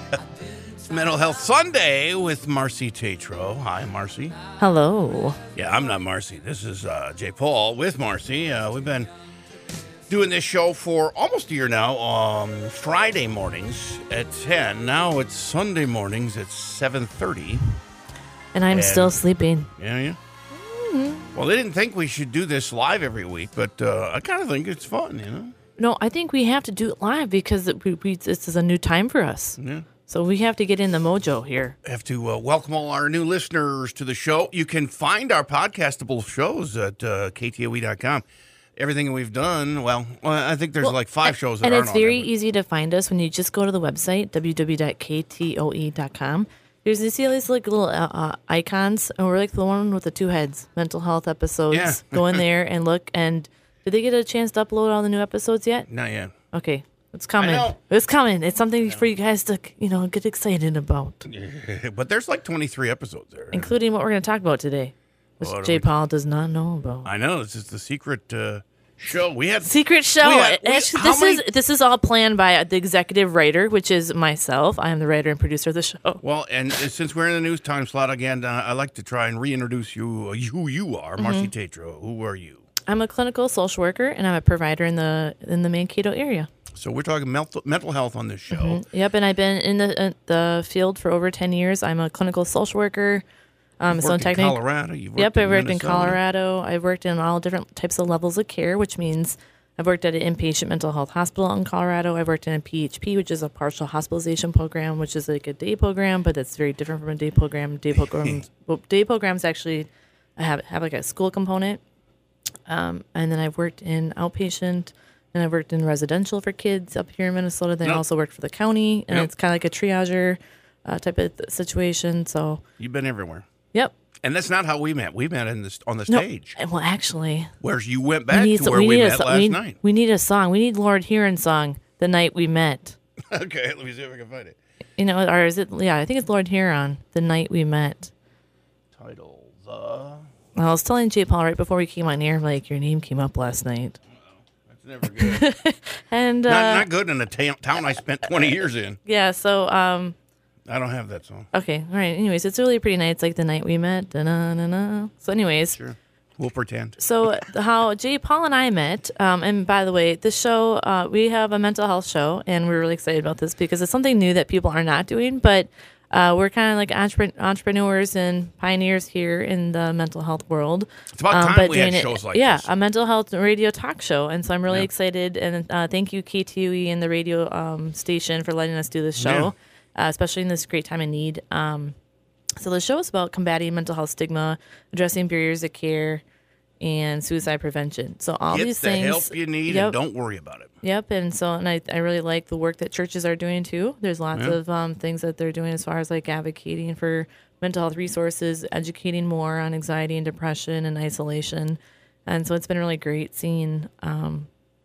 It's Mental Health Sunday with Marcy Tatro. Hi, Marcy. Hello. Yeah, I'm not Marcy. This is Jay Paul with Marcy. We've been doing this show for almost a year now, Friday mornings at 10. Now it's Sunday mornings at 7:30. And I'm still sleeping. Yeah. Mm-hmm. Well, they didn't think we should do this live every week, but I kind of think it's fun, you know? No, I think we have to do it live because this is a new time for us. Yeah. So we have to get in the mojo here. I have to welcome all our new listeners to the show. You can find our podcastable shows at KTOE.com. Everything we've done, I think there's like five shows that aren't on there. And it's very easy to find us when you just go to the website, www.ktoe.com. You see all these like little icons, and we're like the one with the two heads, mental health episodes. Yeah. Go in there and look and... Did they get a chance to upload all the new episodes yet? Not yet. Okay. It's coming. It's coming. It's something for you guys to, get excited about. But there's like 23 episodes there. Including what we're going to talk about today, which Jay Paul does not know about. I know. This is the secret show. We had secret show. This is all planned by the executive writer, which is myself. I am the writer and producer of the show. Well, and since we're in the news time slot again, I like to try and reintroduce you who you are, Marcy Tatro. Who are you? I'm a clinical social worker, and I'm a provider in the Mankato area. So we're talking mental health on this show. Mm-hmm. Yep, and I've been in the field for over 10 years. I'm a clinical social worker. Colorado. I've worked in Colorado. I've worked in all different types of levels of care, which means I've worked at an inpatient mental health hospital in Colorado. I've worked in a PHP, which is a partial hospitalization program, which is like a day program, but that's very different from a day program. Day programs actually have like a school component. And then I've worked in outpatient, and I've worked in residential for kids up here in Minnesota. Then I also worked for the county, and it's kind of like a triager type of situation. So you've been everywhere. Yep. And that's not how we met. We met on the stage. Well, actually. Where you went back to where we met last night. We need a song. We need Lord Huron song, The Night We Met. Okay, let me see if I can find it. Or is it, I think it's Lord Huron, The Night We Met. Title, I was telling Jay Paul right before we came on air, your name came up last night. Well, that's never good. And not good in a town I spent 20 years in. Yeah, so... I don't have that song. Okay, all right. Anyways, it's really pretty nice. It's like The Night We Met. Da-na-na-na. So anyways... Sure, we'll pretend. So how Jay Paul and I met, and by the way, this show, we have a mental health show, and we're really excited about this because it's something new that people are not doing, but... we're kind of like entrepreneurs and pioneers here in the mental health world. It's about time we had shows like this. Yeah, a mental health radio talk show. And so I'm really excited. And thank you, KTOE and the radio station for letting us do this show, especially in this great time of need. So the show is about combating mental health stigma, addressing barriers to care, and suicide prevention. So all these things. Get the help you need and don't worry about it. Yep. And so I really like the work that churches are doing, too. There's lots of things that they're doing as far as like advocating for mental health resources, educating more on anxiety and depression and isolation. And so it's been really great seeing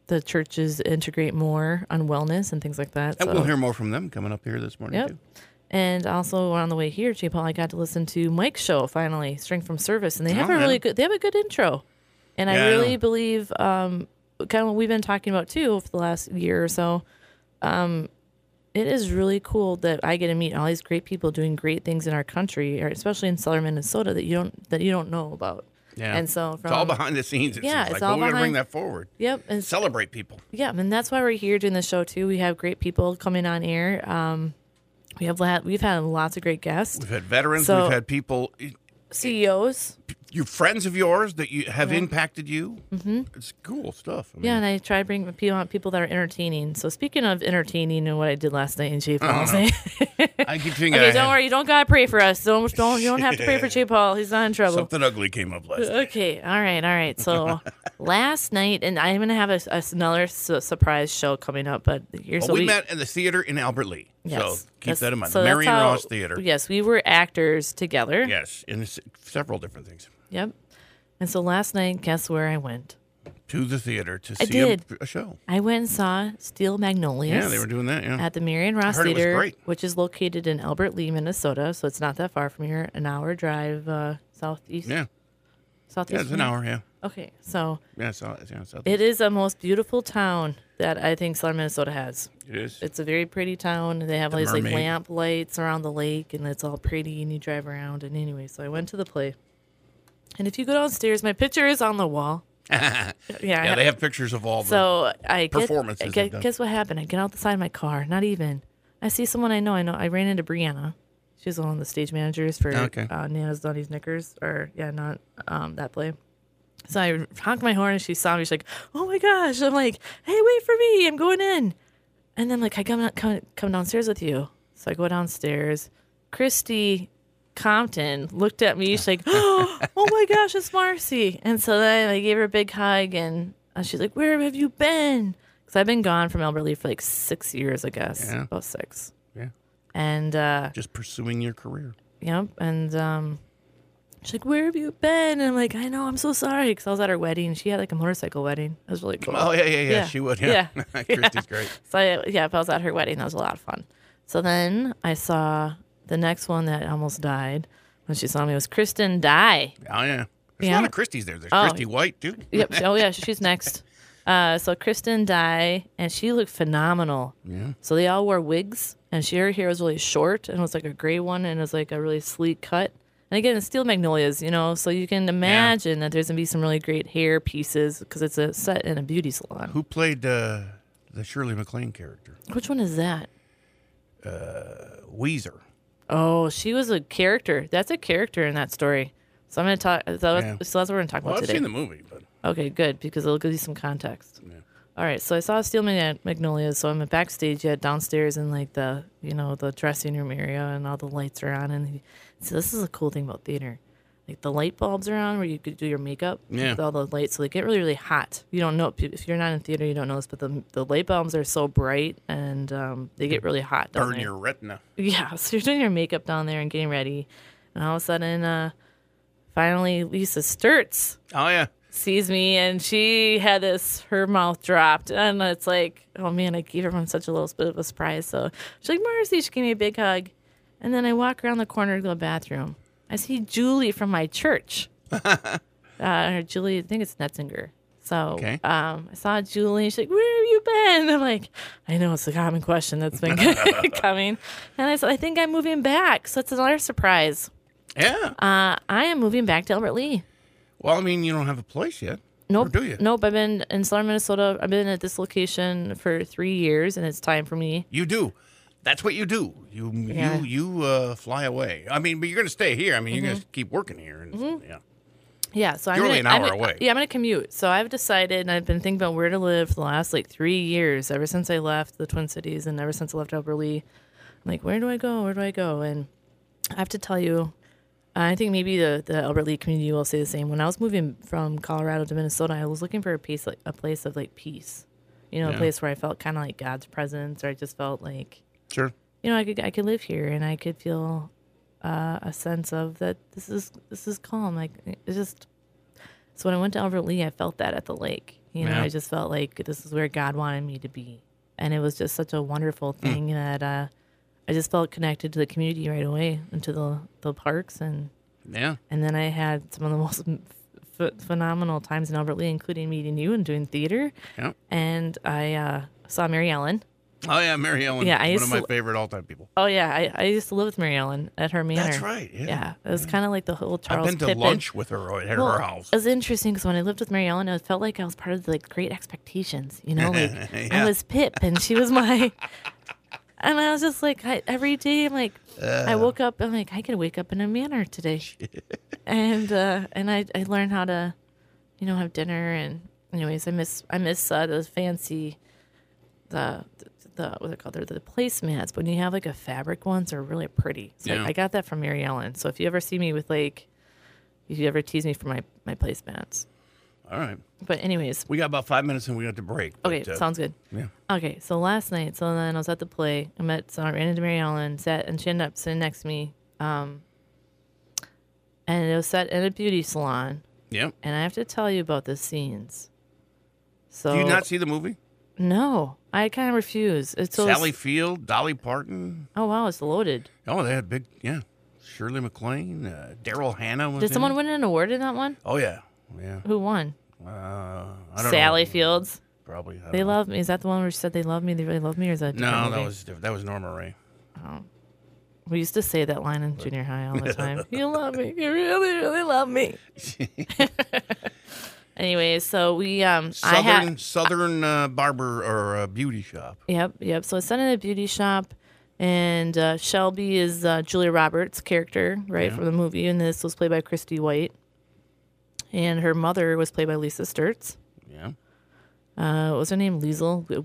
the churches integrate more on wellness and things like that. And we'll hear more from them coming up here this morning, too. And also on the way here, Jay Paul, I got to listen to Mike's show finally, Strength from Service, and they have a good intro, and I really believe kind of what we've been talking about too for the last year or so. It is really cool that I get to meet all these great people doing great things in our country, or especially in southern Minnesota that you don't know about. Yeah, and so it's all behind the scenes. We're going to bring that forward. Yep, and celebrate people. Yeah, and that's why we're here doing the show too. We have great people coming on air. We've had lots of great guests. We've had veterans. We've had people. CEOs. Your friends of yours that you have impacted you. Mm-hmm. It's cool stuff. And I try to bring people that are entertaining. So speaking of entertaining and what I did last night in Jay Paul. I keep thinking. Okay, don't worry. You don't gotta pray for us. You don't have to pray for Jay Paul. He's not in trouble. Something ugly came up last night. Okay. All right. So last night, and I'm gonna have another surprise show coming up. But we met at the theater in Albert Lea. Yes. So keep that in mind. So Marion Ross Theater. Yes, we were actors together. Yes, in several different things. Yep. And so last night, guess where I went? To the theater to see a show. I went and saw Steel Magnolias. Yeah, they were doing that, yeah. At the Marion Ross Theater, which is located in Albert Lea, Minnesota, so it's not that far from here, an hour drive southeast. Yeah. Southeast. Yeah, it's an hour, yeah. Okay, so yeah, southeast. It is a most beautiful town that I think southern Minnesota has. It is. It's a very pretty town. They have these like lamp lights around the lake, and it's all pretty, and you drive around. And anyway, so I went to the play. And if you go downstairs, my picture is on the wall. Yeah, they have pictures of all the performances. Guess what happened? I get out the side of my car. Not even. I see someone I know. I ran into Brianna. She's one of the stage managers for Nana's Naughty Knickers, that play. So I honked my horn, and she saw me. She's like, "Oh my gosh!" I'm like, "Hey, wait for me! I'm going in." And then like, I come downstairs with you. So I go downstairs. Christy Compton looked at me. She's like, oh my gosh, it's Marcy. And so then I gave her a big hug, and she's like, where have you been? Because I've been gone from Albert Lea for like 6 years, I guess. Yeah. About 6. Yeah. And just pursuing your career. Yep. And she's like, where have you been? And I'm like, I know, I'm so sorry. Because I was at her wedding. She had like a motorcycle wedding. It was really cool. Oh, yeah. She would. Yeah. Christy's great. So I was at her wedding. That was a lot of fun. So then I saw... The next one that almost died when she saw me was Kristen Dye. Oh, yeah. There's a lot of Christies there. There's Christy White, too. Yep. Oh, yeah. She's next. So Kristen Dye, and she looked phenomenal. Yeah. So they all wore wigs, and her hair was really short, and it was like a gray one, and it was like a really sleek cut. And again, it's Steel Magnolias, so you can imagine that there's going to be some really great hair pieces because it's a set in a beauty salon. Who played the Shirley MacLaine character? Which one is that? Weezer. Oh, she was a character. That's a character in that story. So I'm going to talk. So that's what we're going to talk about today. I've seen the movie, but okay, good, because it'll give you some context. Yeah. All right, so I saw Steel Magnolias. So I'm backstage yet downstairs in like the the dressing room area, and all the lights are on. And so this is a cool thing about theater, like the light bulbs are on where you could do your makeup with all the lights. So they get really, really hot. You don't know if you're not in theater, you don't know this, but the light bulbs are so bright, and they get really hot. Burn your retina. Yeah, so you're doing your makeup down there and getting ready, and all of a sudden, finally, Lisa Sturtz. Oh yeah. Sees me, and she had her mouth dropped, and it's like, oh man, I gave everyone such a little bit of a surprise. So she's like, Marcy, she gave me a big hug, and then I walk around the corner to the bathroom. I see Julie from my church. Julie, I think it's Netzinger. So I saw Julie, and she's like, where have you been? I'm like, I know, it's a common question that's been coming. And I said, I think I'm moving back. So it's another surprise. Yeah. I am moving back to Albert Lea. Well, you don't have a place yet. Nope. Or do you? Nope. I've been in southern Minnesota. I've been at this location for 3 years, and it's time for me. You do. That's what you do. You fly away. But you're going to stay here. You're going to keep working here. And, Yeah. So you're only an hour away. Yeah, I'm going to commute. So I've decided, and I've been thinking about where to live for the last like 3 years. Ever since I left the Twin Cities, and ever since I left Albert Lea, I'm like, where do I go? Where do I go? And I have to tell you, I think maybe the Albert Lea community will say the same. When I was moving from Colorado to Minnesota, I was looking for a place of like peace. A place where I felt kind of like God's presence, or I just felt like. Sure. I could live here, and I could feel a sense of that this is calm. Like it's just so when I went to Albert Lea, I felt that at the lake. I just felt like this is where God wanted me to be, and it was just such a wonderful thing that I just felt connected to the community right away, and to the parks, and then I had some of the most phenomenal times in Albert Lea, including meeting you and doing theater. Yeah. And I saw Mary Ellen. Oh, yeah, Mary Ellen. Yeah, one of my favorite all-time people. Oh, yeah. I used to live with Mary Ellen at her manor. That's right. Yeah. It was kind of like the whole Charles Pippen. I've been to lunch with her at her house. It was interesting because when I lived with Mary Ellen, it felt like I was part of the Great Expectations. I was Pip, and she was my... And I was just like, every day, I'm like, I woke up, I'm like, I could wake up in a manor today. And I learned how to, have dinner. And anyways, I miss those fancy... what they call the placemats, but when you have like a fabric ones, they're really pretty. So I got that from Mary Ellen. So if you ever tease me for my placemats, All right. But anyways. We got about 5 minutes and we got to break. But, okay, sounds good. Yeah. Okay, so last night, so then I was at the play. I ran into Mary Ellen, and she ended up sitting next to me. And it was set in a beauty salon. Yeah. And I have to tell you about the scenes. So, do you not see the movie? No, I kind of refuse. It's Sally Field, Dolly Parton. Oh, wow, it's loaded. Oh, they had big, yeah. Shirley MacLaine, Daryl Hannah. Did someone win an award in that one? Oh, yeah. Yeah. Who won? I don't know. Sally Fields? Probably. They Love Me. Is that the one where she said they love me, they really love me? Or is that different? No, that was different. That was Norma Rae. Oh. We used to say that line in junior high all the time. You love me. You really, really love me. Anyway, so we Southern barber or beauty shop. Yep. So it's set in a beauty shop, and Shelby is Julia Roberts' character, right, from the movie, and this was played by Christy White, and her mother was played by Lisa Sturtz. Yeah. What was her name? Weasel? Well,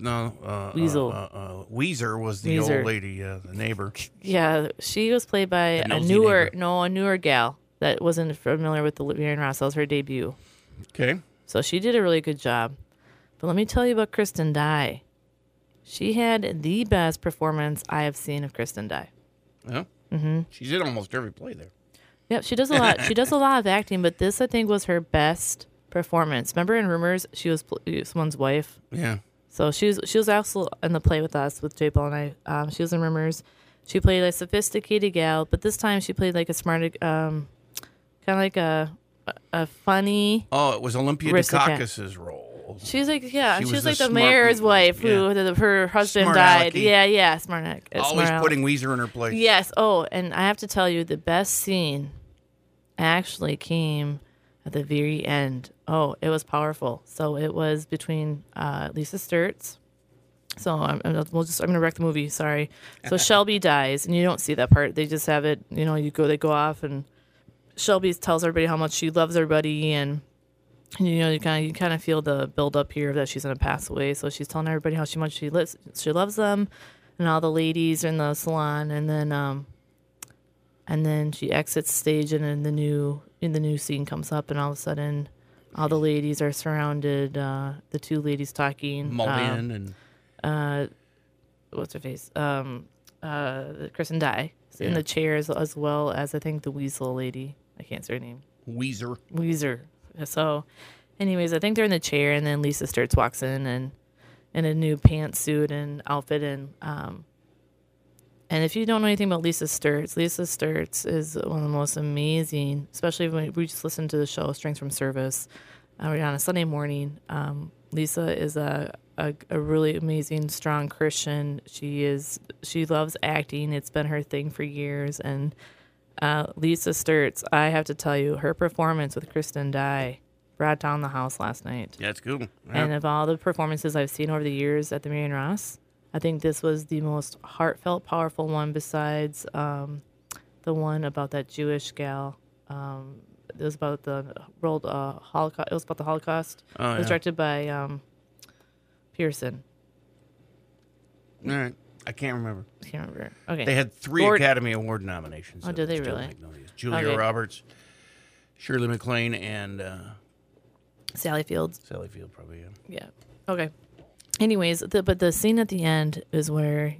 no. Weasel. Weezer was the old lady, the neighbor. Yeah, she was played by a newer gal. That wasn't familiar with the Marion Ross. That was her debut. Okay. So she did a really good job. But let me tell you about Kristen Dye. She had the best performance I have seen of Kristen Dye. Yeah? Mm-hmm. She's in almost every play there. Yep, she does a lot. She does a lot of acting, but this, I think, was her best performance. Remember in Rumors, she was someone's wife? Yeah. So she was also in the play with us, with Jay Paul and I. She was in Rumors. She played a sophisticated gal, but this time she played like a smart... kind of like a funny... Oh, it was Olympia Dukakis's role. She's like, yeah, she was like the mayor's wife who her husband died. Yeah, smart neck. Always putting Weezer in her place. Yes, and I have to tell you, the best scene actually came at the very end. Oh, it was powerful. So it was between Lisa Sturtz. So I'm going to wreck the movie, sorry. So Shelby dies, and you don't see that part. They just have it, they go off and... Shelby tells everybody how much she loves everybody, and you kind of feel the build up here that she's gonna pass away. So she's telling everybody how much she loves them, and all the ladies are in the salon, and then she exits stage, and then the new scene comes up, and all of a sudden, all the ladies are surrounded. The two ladies talking, Mulligan and what's her face, Kristen Dye. In the chairs, as well as I think the Weasel lady. I can't say her name. Weezer. So, anyways, I think they're in the chair, and then Lisa Sturtz walks in and in a new pantsuit and outfit, and if you don't know anything about Lisa Sturtz is one of the most amazing. Especially when we just listened to the show Strings from Service on a Sunday morning. Lisa is a really amazing, strong Christian. She loves acting. It's been her thing for years. And Lisa Sturtz, I have to tell you, her performance with Kristen Dye brought down the house last night. Yeah, it's cool. Yeah. And of all the performances I've seen over the years at the Marion Ross, I think this was the most heartfelt, powerful one besides the one about that Jewish gal. It was about the world Holocaust. It was about the Holocaust. Oh, it was directed by... Pearson. All right. I can't remember. Okay. They had three Academy Award nominations. Oh, did they really? Magnolias. Julia Roberts, Shirley MacLaine, and... Sally Field. Sally Field, probably, yeah. Yeah. Okay. Anyways, but the scene at the end is where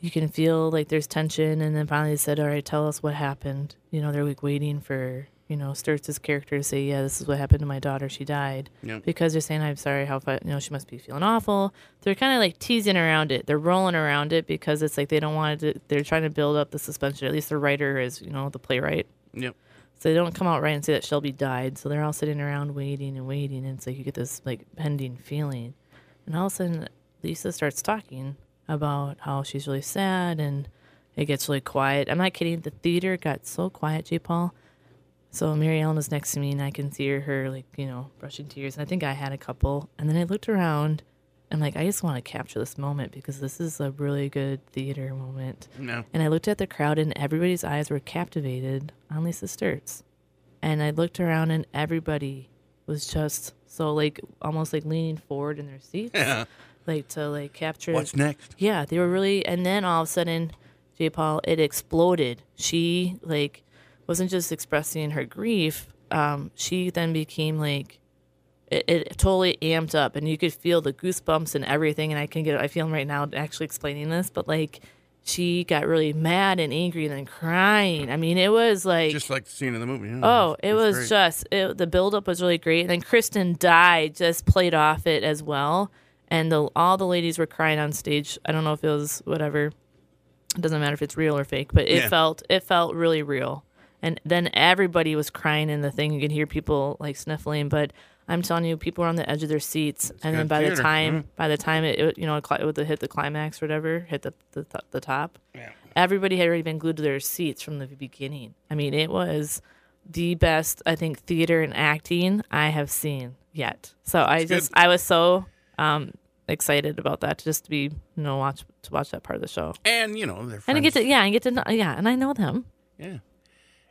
you can feel like there's tension, and then finally they said, all right, tell us what happened. They're like waiting for... Sturtz's character to say, yeah, this is what happened to my daughter. She died. Yep. Because they're saying, I'm sorry, she must be feeling awful. They're kind of like teasing around it. They're rolling around it because it's like they don't want to, they're trying to build up the suspension. At least the writer is, the playwright. Yep. So they don't come out right and say that Shelby died. So they're all sitting around waiting and waiting. And it's like you get this like pending feeling. And all of a sudden, Lisa starts talking about how she's really sad and it gets really quiet. I'm not kidding. The theater got so quiet, Jay Paul. So Mary Ellen was next to me, and I can see her, brushing tears. And I think I had a couple. And then I looked around, and, I just want to capture this moment because this is a really good theater moment. No. And I looked at the crowd, and everybody's eyes were captivated on Lisa Sturtz. And I looked around, and everybody was just so, almost, leaning forward in their seats. Yeah. To capture. What's next? Yeah, they were really. And then all of a sudden, Jay Paul, it exploded. She, wasn't just expressing her grief, she then became like, it totally amped up, and you could feel the goosebumps and everything. And I feel them right now actually explaining this, but like, she got really mad and angry and then crying. I mean, it was like... just like the scene in the movie. Yeah, oh, it was just the buildup was really great. And then Kristen Dye just played off it as well. And all the ladies were crying on stage. I don't know if it was whatever. It doesn't matter if it's real or fake, but it felt really real. And then everybody was crying in the thing. You could hear people like sniffling, but I'm telling you, people were on the edge of their seats. It's and then by theater. by the time it hit the climax or whatever, hit the top, yeah, everybody had already been glued to their seats from the beginning. I mean, it was the best, I think, theater and acting I have seen yet. So I was so excited about that, just to be, watch that part of the show. And, they're friends. And I get to know, and I know them. Yeah.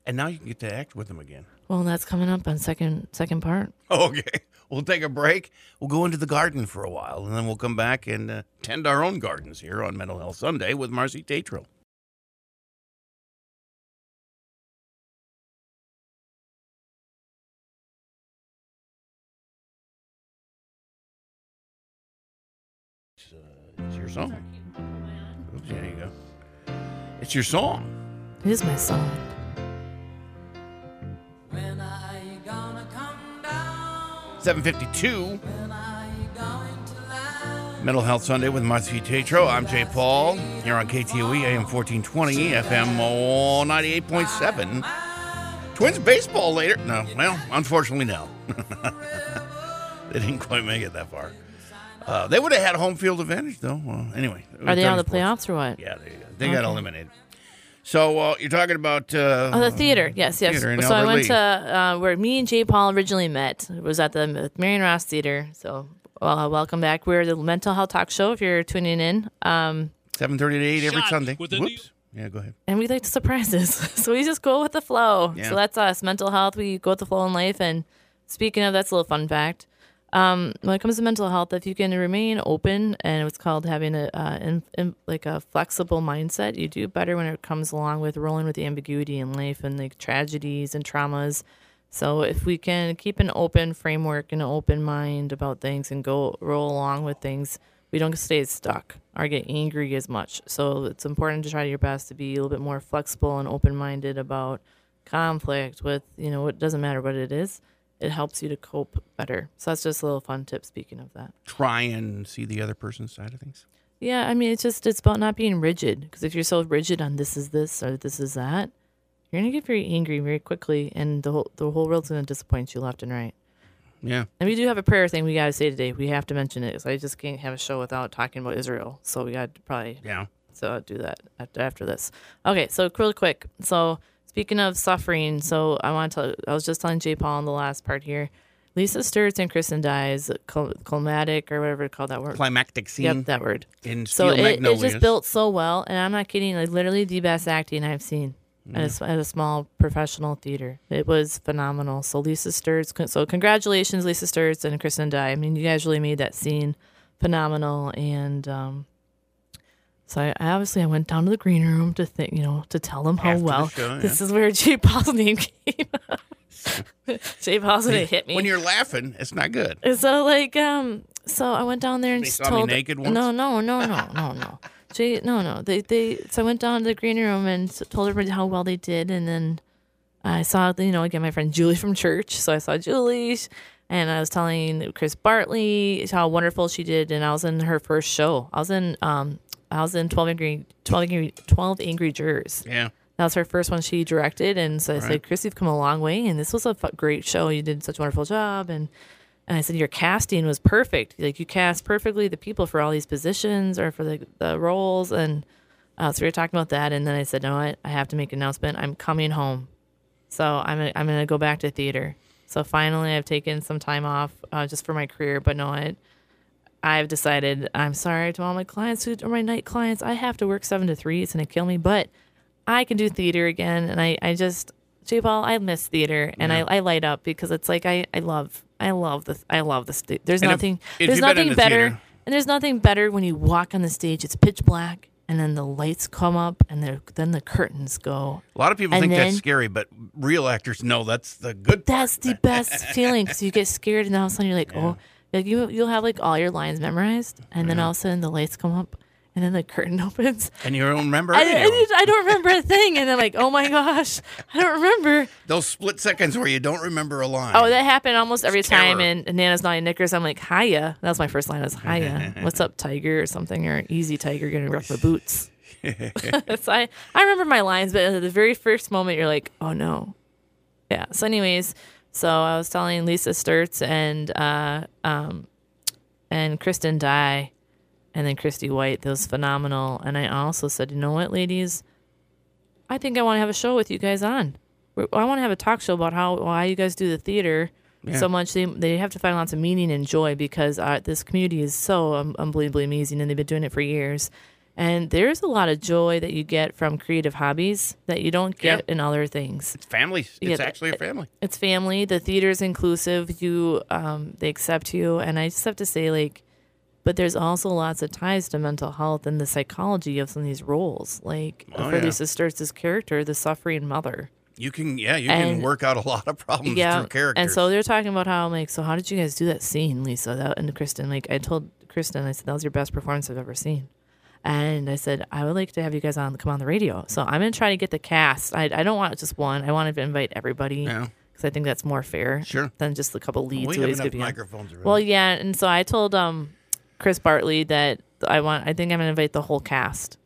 And now you can get to act with them again. Well, that's coming up on second part. Okay. We'll take a break. We'll go into the garden for a while, and then we'll come back and tend our own gardens here on Mental Health Sunday with Marcy Tatro. It's your song. Oops, there you go. It's your song. It is my song. When are you gonna come down? 7:52. When are you going to land? Mental Health Sunday with Marcy Tatro. I'm Jay Paul here on KTOE AM 1420 FM 98.7. Twins baseball later. No, well, unfortunately no. They didn't quite make it that far. They would have had home field advantage though. Well, anyway, are they out of the playoffs or what? Yeah, they got eliminated. So you're talking about the theater? Yes. Theater so I went to where me and Jay Paul originally met. It was at the Marion Ross Theater. So welcome back. We're the Mental Health Talk Show. If you're tuning in, 7:30 to 8 every Sunday. Yeah, go ahead. And we like surprises, so we just go with the flow. Yeah. So that's us. Mental health. We go with the flow in life. And speaking of, that's a little fun fact. When it comes to mental health, if you can remain open, and it's called having a flexible mindset, you do better when it comes along with rolling with the ambiguity in life and like tragedies and traumas. So if we can keep an open framework and an open mind about things and go roll along with things, we don't stay stuck or get angry as much. So it's important to try your best to be a little bit more flexible and open-minded about conflict with, it doesn't matter what it is. It helps you to cope better. So that's just a little fun tip, speaking of that. Try and see the other person's side of things. Yeah, I mean, it's about not being rigid. Because if you're so rigid on this is this or this is that, you're going to get very angry very quickly, and the whole world's going to disappoint you left and right. Yeah. And we do have a prayer thing we got to say today. We have to mention it. So I just can't have a show without talking about Israel. So we got to probably do that after this. Okay, so real quick. So... speaking of suffering, so I was just telling Jay Paul in the last part here, Lisa Sturtz and Kristen Dye's climactic or whatever to call that word. Climactic scene. Yep, that word. In Steel Magnolias. It just built so well, and I'm not kidding, like literally the best acting I've seen at a small professional theater. It was phenomenal. So Lisa Sturtz, congratulations Lisa Sturtz and Kristen Dye. I mean, you guys really made that scene phenomenal, and... so I went down to the green room to think, to tell them how well this is where Jay Paul's name came up. Jay Paul's gonna hit me. When you're laughing, it's not good. So like, I went down there and just told me naked once? No. Jay, no. So I went down to the green room and told everybody how well they did, and then I saw, again, my friend Julie from church. So I saw Julie. And I was telling Chris Bartley how wonderful she did, and I was in her first show. I was in 12 Angry Jurors. Yeah. That was her first one she directed, and so I said, Chris, you've come a long way, and this was a great show. You did such a wonderful job, and I said, your casting was perfect. Like, you cast perfectly the people for all these positions or for the roles, and so we were talking about that, and then I said, you know what? I have to make an announcement. I'm coming home, so I'm going to go back to theater. So finally, I've taken some time off just for my career, but no, I've decided, I'm sorry to all my clients who are my night clients. I have to work 7 to 3. It's going to kill me, but I can do theater again. And Jay Paul, I miss theater, and I light up because it's like I love this. There's nothing better. And there's nothing better when you walk on the stage. It's pitch black. and then the lights come up, and then the curtains go. A lot of people think that's scary, but real actors know that's the good part. That's the best feeling, because you get scared, and all of a sudden you're like, oh, like you'll have like all your lines memorized, and then all of a sudden the lights come up, and then the curtain opens. And you don't remember anything. I don't remember a thing, and then like, oh my gosh, I don't remember. Those split seconds where you don't remember a line. Oh, that happened almost every time in Nana's Naughty Knickers. I'm like, hiya. That was my first line, was hiya. What's up, tiger, or something, or easy tiger, gonna rough the boots. So I remember my lines, but at the very first moment, you're like, oh no. Yeah, so anyways, so I was telling Lisa Sturtz and Kristen Dye, and then Christy White, that was phenomenal. And I also said, you know what, ladies? I think I want to have a show with you guys on. I want to have a talk show about why you guys do the theater so much. They have to find lots of meaning and joy, because this community is so unbelievably amazing, and they've been doing it for years. And there's a lot of joy that you get from creative hobbies that you don't get in other things. It's families. It's actually a family. It's family. The theater's inclusive. They accept you. And I just have to say, like, but there's also lots of ties to mental health and the psychology of some of these roles. Like, for Lisa Sturtz's character, the suffering mother. You can work out a lot of problems through characters. And so they're talking about how, like, so how did you guys do that scene, Lisa? And Kristen, like, I told Kristen, I said, that was your best performance I've ever seen. And I said, I would like to have you guys come on the radio. So I'm going to try to get the cast. I don't want just one. I wanted to invite everybody. Yeah. Because I think that's more fair than just a couple leads. We have enough microphones already. Well, yeah. And so I told Chris Bartley that I think I'm going to invite the whole cast.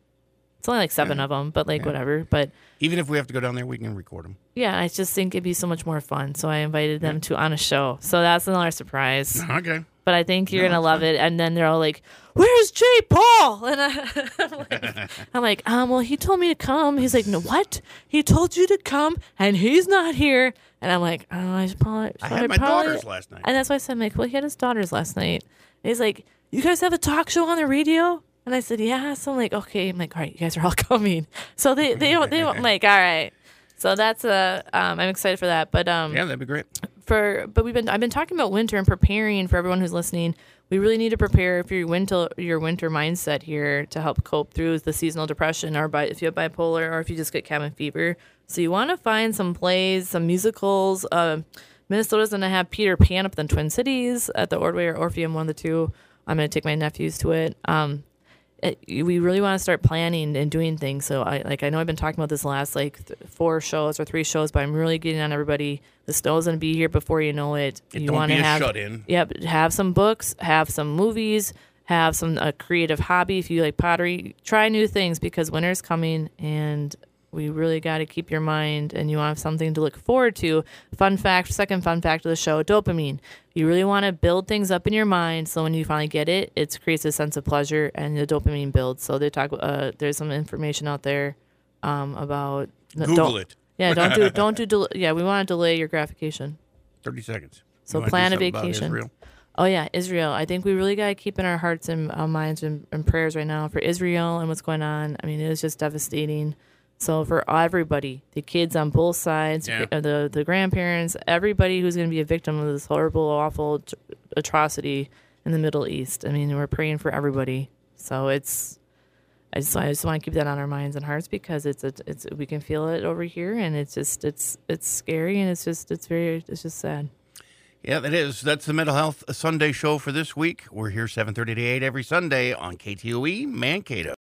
It's only like 7 of them, but like whatever. But even if we have to go down there, we can record them. Yeah, I just think it'd be so much more fun. So I invited them to on a show. So that's another surprise. Okay. But I think you're going to love it. And then they're all like, where's Jay Paul? And I'm like, well, he told me to come. He's like, no, what? He told you to come, and he's not here. And I'm like, oh, I should probably. I had my daughter's last night. And that's why I said, I'm like, well, he had his daughter's last night. And he's like, you guys have a talk show on the radio? And I said, yeah. So I'm like, okay. I'm like, all right, you guys are all coming. So they don't like, all right. So that's I'm excited for that. But yeah, that'd be great. I've been talking about winter and preparing for everyone who's listening. We really need to prepare for your winter mindset here to help cope through the seasonal depression, or if you have bipolar, or if you just get cabin fever. So you want to find some plays, some musicals. Minnesota's going to have Peter Pan up in the Twin Cities at the Ordway or Orpheum, one of the two. I'm going to take my nephews to it. We really want to start planning and doing things. So I know I've been talking about this last like 4 shows or 3 shows, but I'm really getting on everybody. The snow's going to be here before you know it. You want to have a shut-in. Yep, have some books, have some movies, have some creative hobby. If you like pottery, try new things, because winter's coming, and we really got to keep your mind, and you want to have something to look forward to. Second fun fact of the show, dopamine. You really want to build things up in your mind, so when you finally get it, it creates a sense of pleasure, and the dopamine builds. So they talk. There's some information out there about Google it. Yeah, we want to delay your gratification. 30 seconds. So plan a vacation. Israel. Oh yeah, Israel. I think we really got to keep in our hearts and our minds and prayers right now for Israel and what's going on. I mean, it was just devastating. So for everybody, the kids on both sides, the grandparents, everybody who's going to be a victim of this horrible, awful atrocity in the Middle East. I mean, we're praying for everybody. So I just want to keep that on our minds and hearts, because we can feel it over here, and it's scary, and it's just sad. Yeah, that is. That's the Mental Health Sunday show for this week. We're here 7:30 to 8 every Sunday on KTOE Mankato.